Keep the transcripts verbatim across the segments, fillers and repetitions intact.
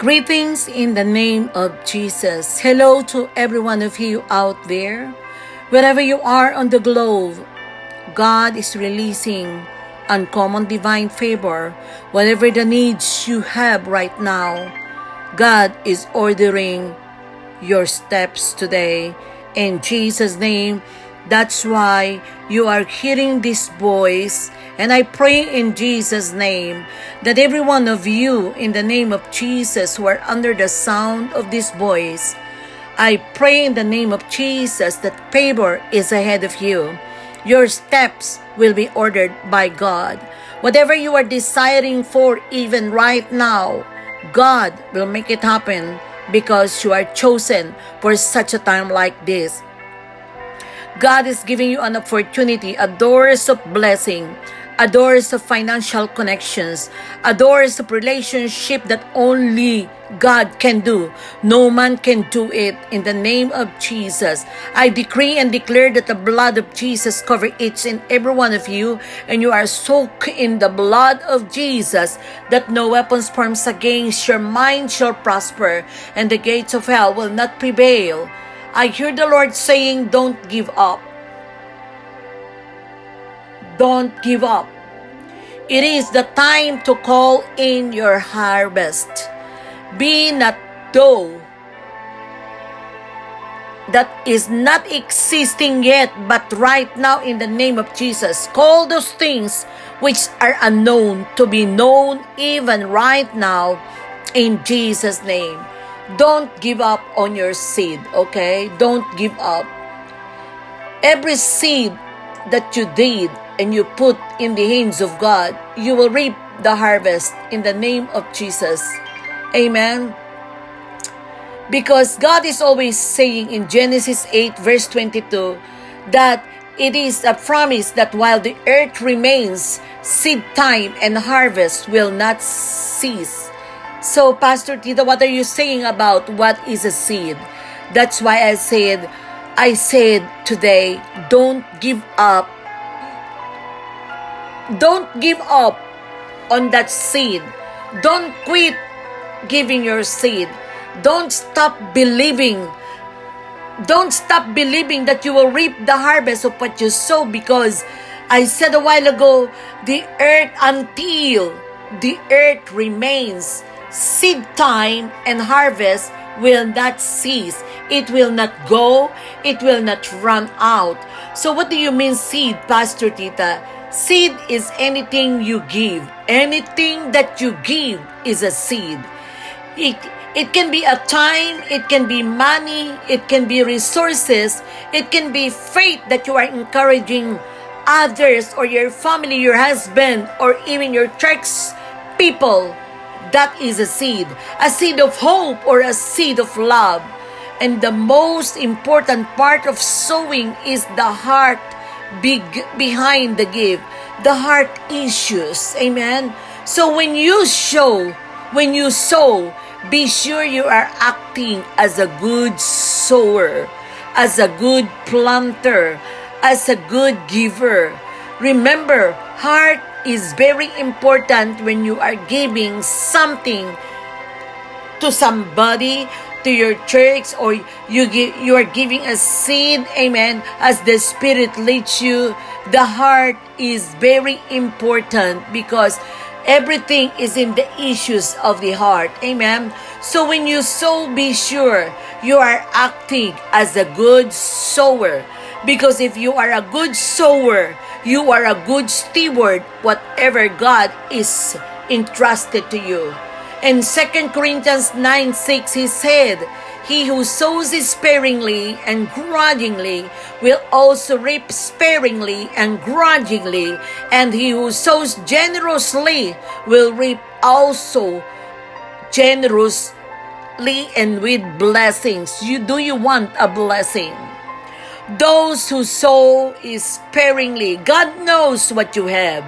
Greetings in the name of Jesus. Hello to every one of you out there. Wherever you are on the globe, God is releasing uncommon divine favor. Whatever the needs you have right now, God is ordering your steps today. In Jesus' name, that's why you are hearing this voice. And I pray in Jesus' name that every one of you, in the name of Jesus, who are under the sound of this voice, I pray in the name of Jesus that favor is ahead of you. Your steps will be ordered by God. Whatever you are desiring for even right now, God will make it happen because you are chosen for such a time like this. God is giving you an opportunity, a doors of blessing, a doors of financial connections, a doors of relationship that only God can do. No man can do it. In the name of Jesus, I decree and declare that the blood of Jesus cover each and every one of you, and you are soaked in the blood of Jesus, that no weapons formed against your mind shall prosper, and the gates of hell will not prevail. I hear the Lord saying, don't give up. Don't give up. It is the time to call in your harvest. Be not thou that is not existing yet, but right now in the name of Jesus, call those things which are unknown to be known even right now in Jesus' name. Don't give up on your seed, okay? Don't give up. Every seed that you did and you put in the hands of God, you will reap the harvest in the name of Jesus. Amen. Because God is always saying in Genesis eight verse twenty-two that it is a promise that while the earth remains, seed time and harvest will not cease. So Pastor Tita, what are you saying about what is a seed? That's why I said, I said today, don't give up. Don't give up on that seed. Don't quit giving your seed. Don't stop believing. Don't stop believing that you will reap the harvest of what you sow, because I said a while ago, the earth, until the earth remains, seed time and harvest will not cease. It will not go. It will not run out. So what do you mean seed, Pastor Tita? Seed is anything you give. Anything that you give is a seed. It, it can be a time, it can be money, it can be resources, it can be faith that you are encouraging others or your family, your husband, or even your church people. That is a seed. A seed of hope or a seed of love. And the most important part of sowing is the heart Big behind the gift, the heart issues. Amen. So when you show, when you sow, be sure you are acting as a good sower, as a good planter, as a good giver. Remember, heart is very important when you are giving something to somebody, to your church, or you give, you are giving a seed. Amen. As the Spirit leads you, the heart is very important because everything is in the issues of the heart. Amen. So when you sow, be sure you are acting as a good sower, because if you are a good sower, you are a good steward whatever God is entrusted to you. In Second Corinthians nine six, he said, he who sows sparingly and grudgingly will also reap sparingly and grudgingly, and he who sows generously will reap also generously and with blessings. You, do you want a blessing? Those who sow sparingly, God knows what you have.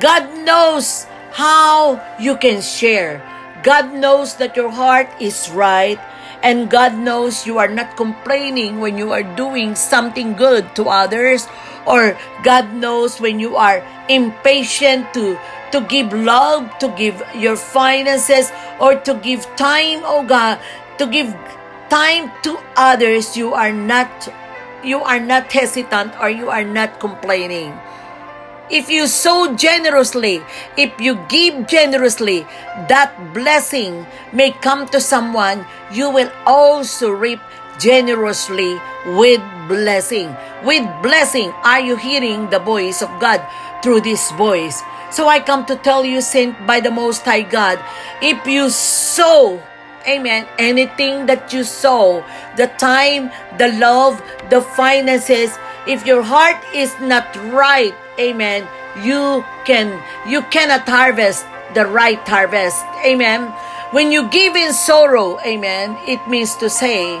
God knows how you can share. God knows that your heart is right, And God knows you are not complaining when you are doing something good to others, or God knows when you are impatient to to give love, to give your finances, or to give time, oh God, to give time to others. You are not you are not hesitant, or you are not complaining. If you sow generously, if you give generously, that blessing may come to someone. You will also reap generously with blessing. With blessing, are you hearing the voice of God through this voice? So I come to tell you, sent by the Most High God, if you sow, amen, anything that you sow, the time, the love, the finances, if your heart is not right, amen, you can, you cannot harvest the right harvest. Amen. When you give in sorrow, amen, it means to say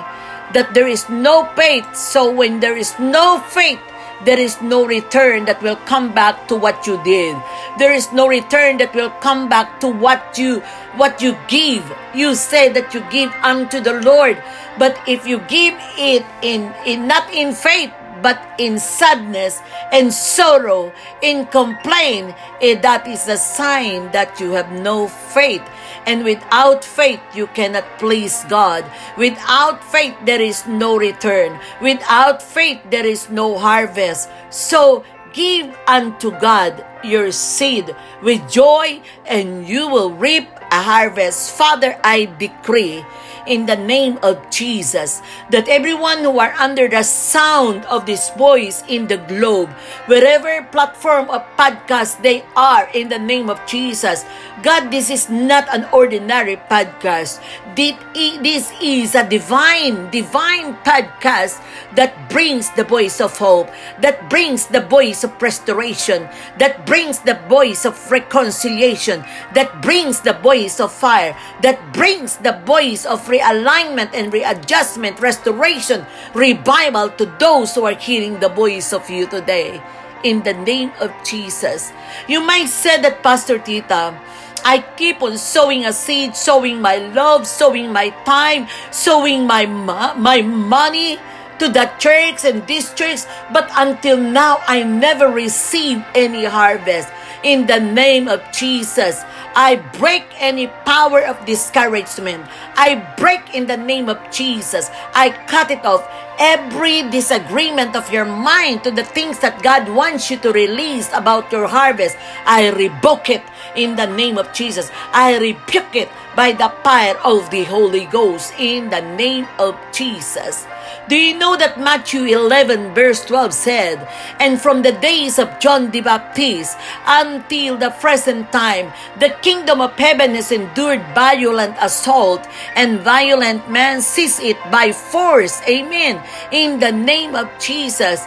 that there is no faith. So when there is no faith, there is no return that will come back to what you did. There is no return that will come back to what you what you give. You say that you give unto the Lord, but if you give it in, in not in faith, but in sadness and sorrow, in complaint, eh, that is a sign that you have no faith. And without faith, you cannot please God. Without faith, there is no return. Without faith, there is no harvest. So give unto God your seed with joy, and you will reap a harvest. Father, I decree in the name of Jesus that everyone who are under the sound of this voice in the globe, wherever platform of podcast they are, in the name of Jesus, God, this is not an ordinary podcast. This is a divine, divine podcast that brings the voice of hope, that brings the voice of restoration, that brings the voice of reconciliation, that brings the voice of fire, that brings the voice of reconciliation, realignment and readjustment, restoration, revival to those who are hearing the voice of you today. In the name of Jesus. You might say that, Pastor Tita, I keep on sowing a seed, sowing my love, sowing my time, sowing my, my money to the church and this church, but until now, I never received any harvest. In the name of Jesus, I break any power of discouragement. I break in the name of Jesus. I cut it off. Every disagreement of your mind to the things that God wants you to release about your harvest, I rebuke it in the name of Jesus. I rebuke it by the power of the Holy Ghost in the name of Jesus. Do you know that Matthew eleven verse twelve said, and from the days of John the Baptist until the present time, the kingdom of heaven has endured violent assault, and violent man seizes it by force. Amen. In the name of Jesus,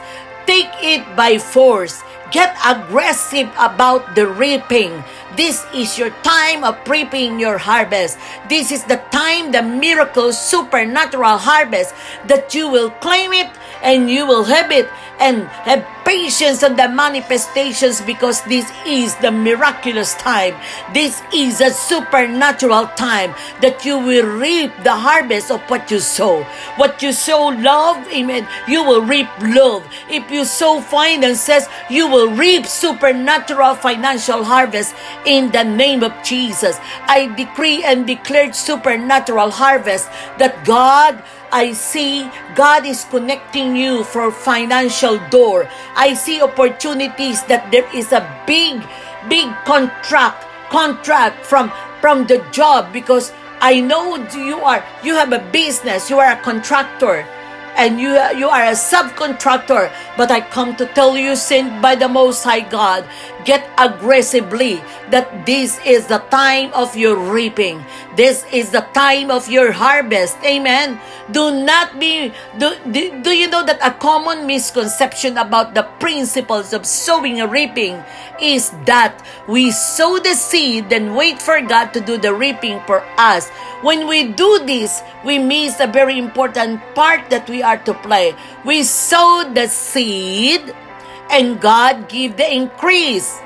take it by force. Get aggressive about the reaping. This is your time of reaping your harvest. This is the time, the miracle, supernatural harvest, that you will claim it and you will have it, and have patience on the manifestations, because this is the miraculous time. This is a supernatural time that you will reap the harvest of what you sow. What you sow love, amen, you will reap love. If you sow finances, you will reap supernatural financial harvest in the name of Jesus. I decree and declare supernatural harvest that God, I see God is connecting you for financial door. I see opportunities that there is a big, big contract, contract from, from the job, because I know you are, you have a business, you are a contractor, and you, you are a subcontractor. But I come to tell you, sent by the Most High God, get aggressively that this is the time of your reaping. This is the time of your harvest. Amen. Do not be, do, do, do you know that a common misconception about the principles of sowing and reaping is that we sow the seed, then wait for God to do the reaping for us. When we do this, we miss a very important part that we are to play. We sow the seed, and God give the increase.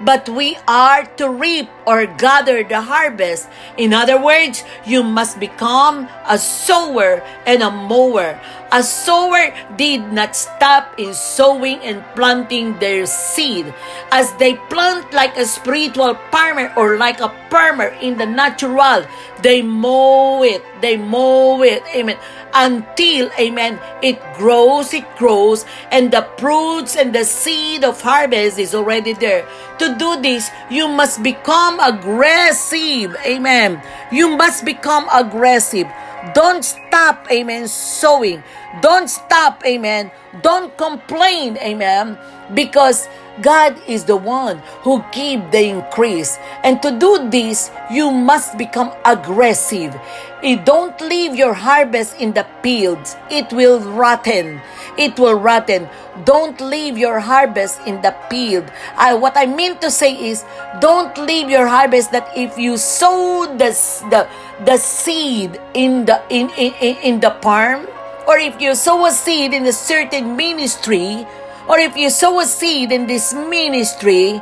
But we are to reap or gather the harvest. In other words, you must become a sower and a mower. A sower did not stop in sowing and planting their seed. As they plant like a spiritual farmer or like a farmer in the natural, they mow it, they mow it, amen, until, amen, it grows, it grows, and the fruits and the seed of harvest is already there. To do this, you must become aggressive, amen. You must become aggressive. Don't stop, amen, sowing. Don't stop, amen. Don't complain, amen, because God is the one who gives the increase. And to do this, you must become aggressive. You don't leave your harvest in the fields. It will rotten. It will rotten. Don't leave your harvest in the field. I, what I mean to say is, don't leave your harvest that if you sow the, the, the seed in the, in, in, in the farm, or if you sow a seed in a certain ministry, or if you sow a seed in this ministry,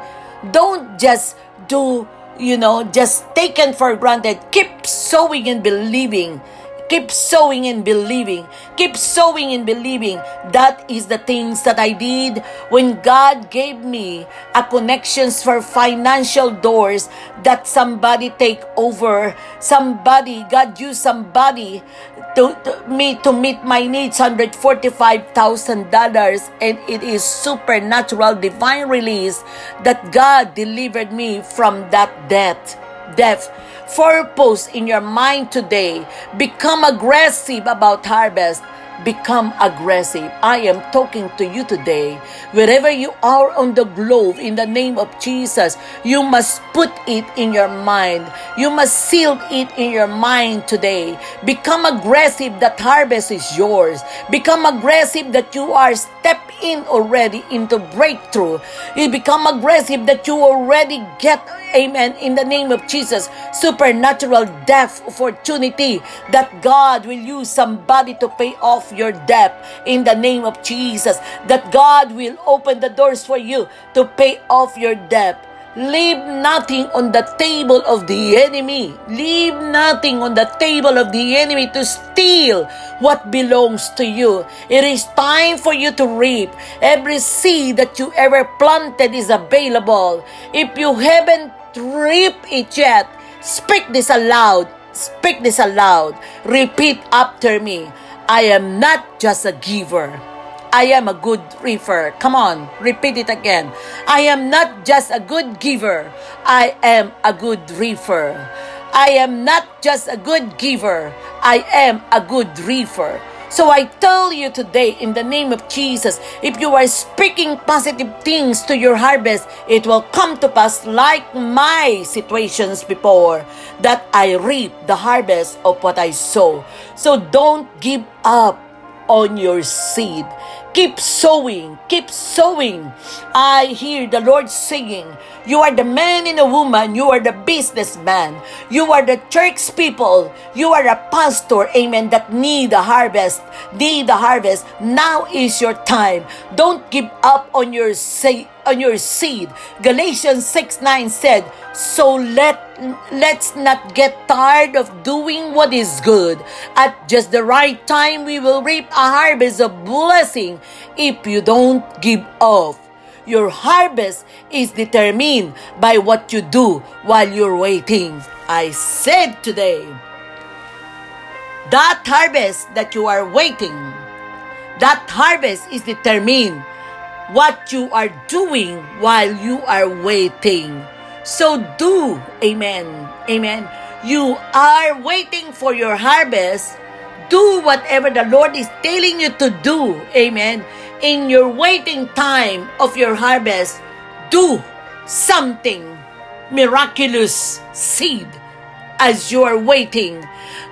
don't just do, you know, just taken for granted. Keep sowing and believing. Keep sowing and believing. Keep sowing and believing. That is the things that I did when God gave me a connections for financial doors that somebody take over. Somebody, God used somebody to, to me to meet my needs, one hundred forty-five thousand dollars. And it is supernatural, divine release that God delivered me from that debt. Death. Purpose in your mind today. Become aggressive about harvest. Become aggressive. I am talking to you today. Wherever you are on the globe, in the name of Jesus, you must put it in your mind. You must seal it in your mind today. Become aggressive that harvest is yours. Become aggressive that you are step in already into breakthrough. You become aggressive that you already get, amen, in the name of Jesus, supernatural death opportunity that God will use somebody to pay off your debt in the name of Jesus, that God will open the doors for you to pay off your debt. Leave nothing on the table of the enemy. Leave nothing on the table of the enemy to steal what belongs to you. It is time for you to reap. Every seed that you ever planted is available. If you haven't reaped it yet, speak this aloud. Speak this aloud. Repeat after me. I am not just a giver. I am a good reaper. Come on, repeat it again. I am not just a good giver. I am a good reaper. I am not just a good giver. I am a good reaper. So I tell you today, in the name of Jesus, if you are speaking positive things to your harvest, it will come to pass like my situations before, that I reap the harvest of what I sow. So don't give up on your seed. Keep sowing. Keep sowing. I hear the Lord singing, you are the man and the woman. You are the businessman. You are the church people. You are a pastor, amen, that need a harvest. Need a harvest. Now is your time. Don't give up on your seed. On your seed. Galatians six nine said, so let let's not get tired of doing what is good. At just the right time, we will reap a harvest of blessing if you don't give up. Your harvest is determined by what you do while you're waiting. I said today, that harvest that you are waiting, that harvest is determined what you are doing while you are waiting. So do, amen, amen. You are waiting for your harvest. Do whatever the Lord is telling you to do, amen. In your waiting time of your harvest, do something miraculous, seed, as you are waiting.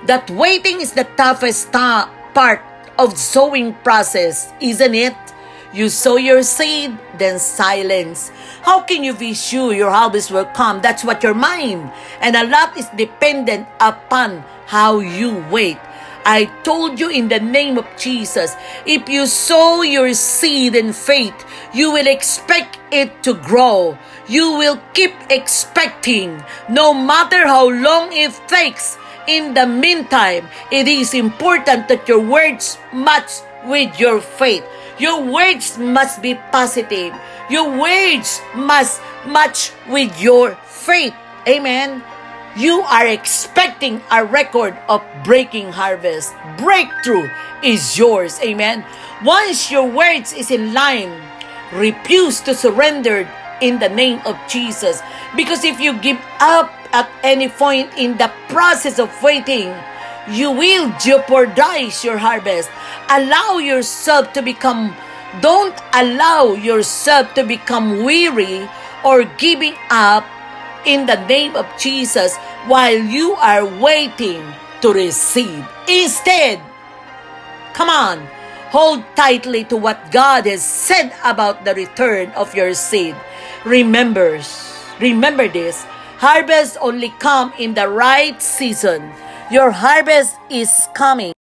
That waiting is the toughest ta- part of sowing process, isn't it? You sow your seed, then silence. How can you be sure your harvest will come? That's what your mind. And a lot is dependent upon how you wait. I told you in the name of Jesus, if you sow your seed in faith, you will expect it to grow. You will keep expecting, no matter how long it takes. In the meantime, it is important that your words match with your faith. Your words must be positive. Your words must match with your faith. Amen. You are expecting a record of breaking harvest. Breakthrough is yours. Amen. Once your words is in line, refuse to surrender in the name of Jesus. Because if you give up at any point in the process of waiting, you will jeopardize your harvest. Allow yourself to become, don't allow yourself to become weary or giving up in the name of Jesus while you are waiting to receive. Instead, come on, hold tightly to what God has said about the return of your seed. Remember, remember this, harvest only comes in the right season. Your harvest is coming.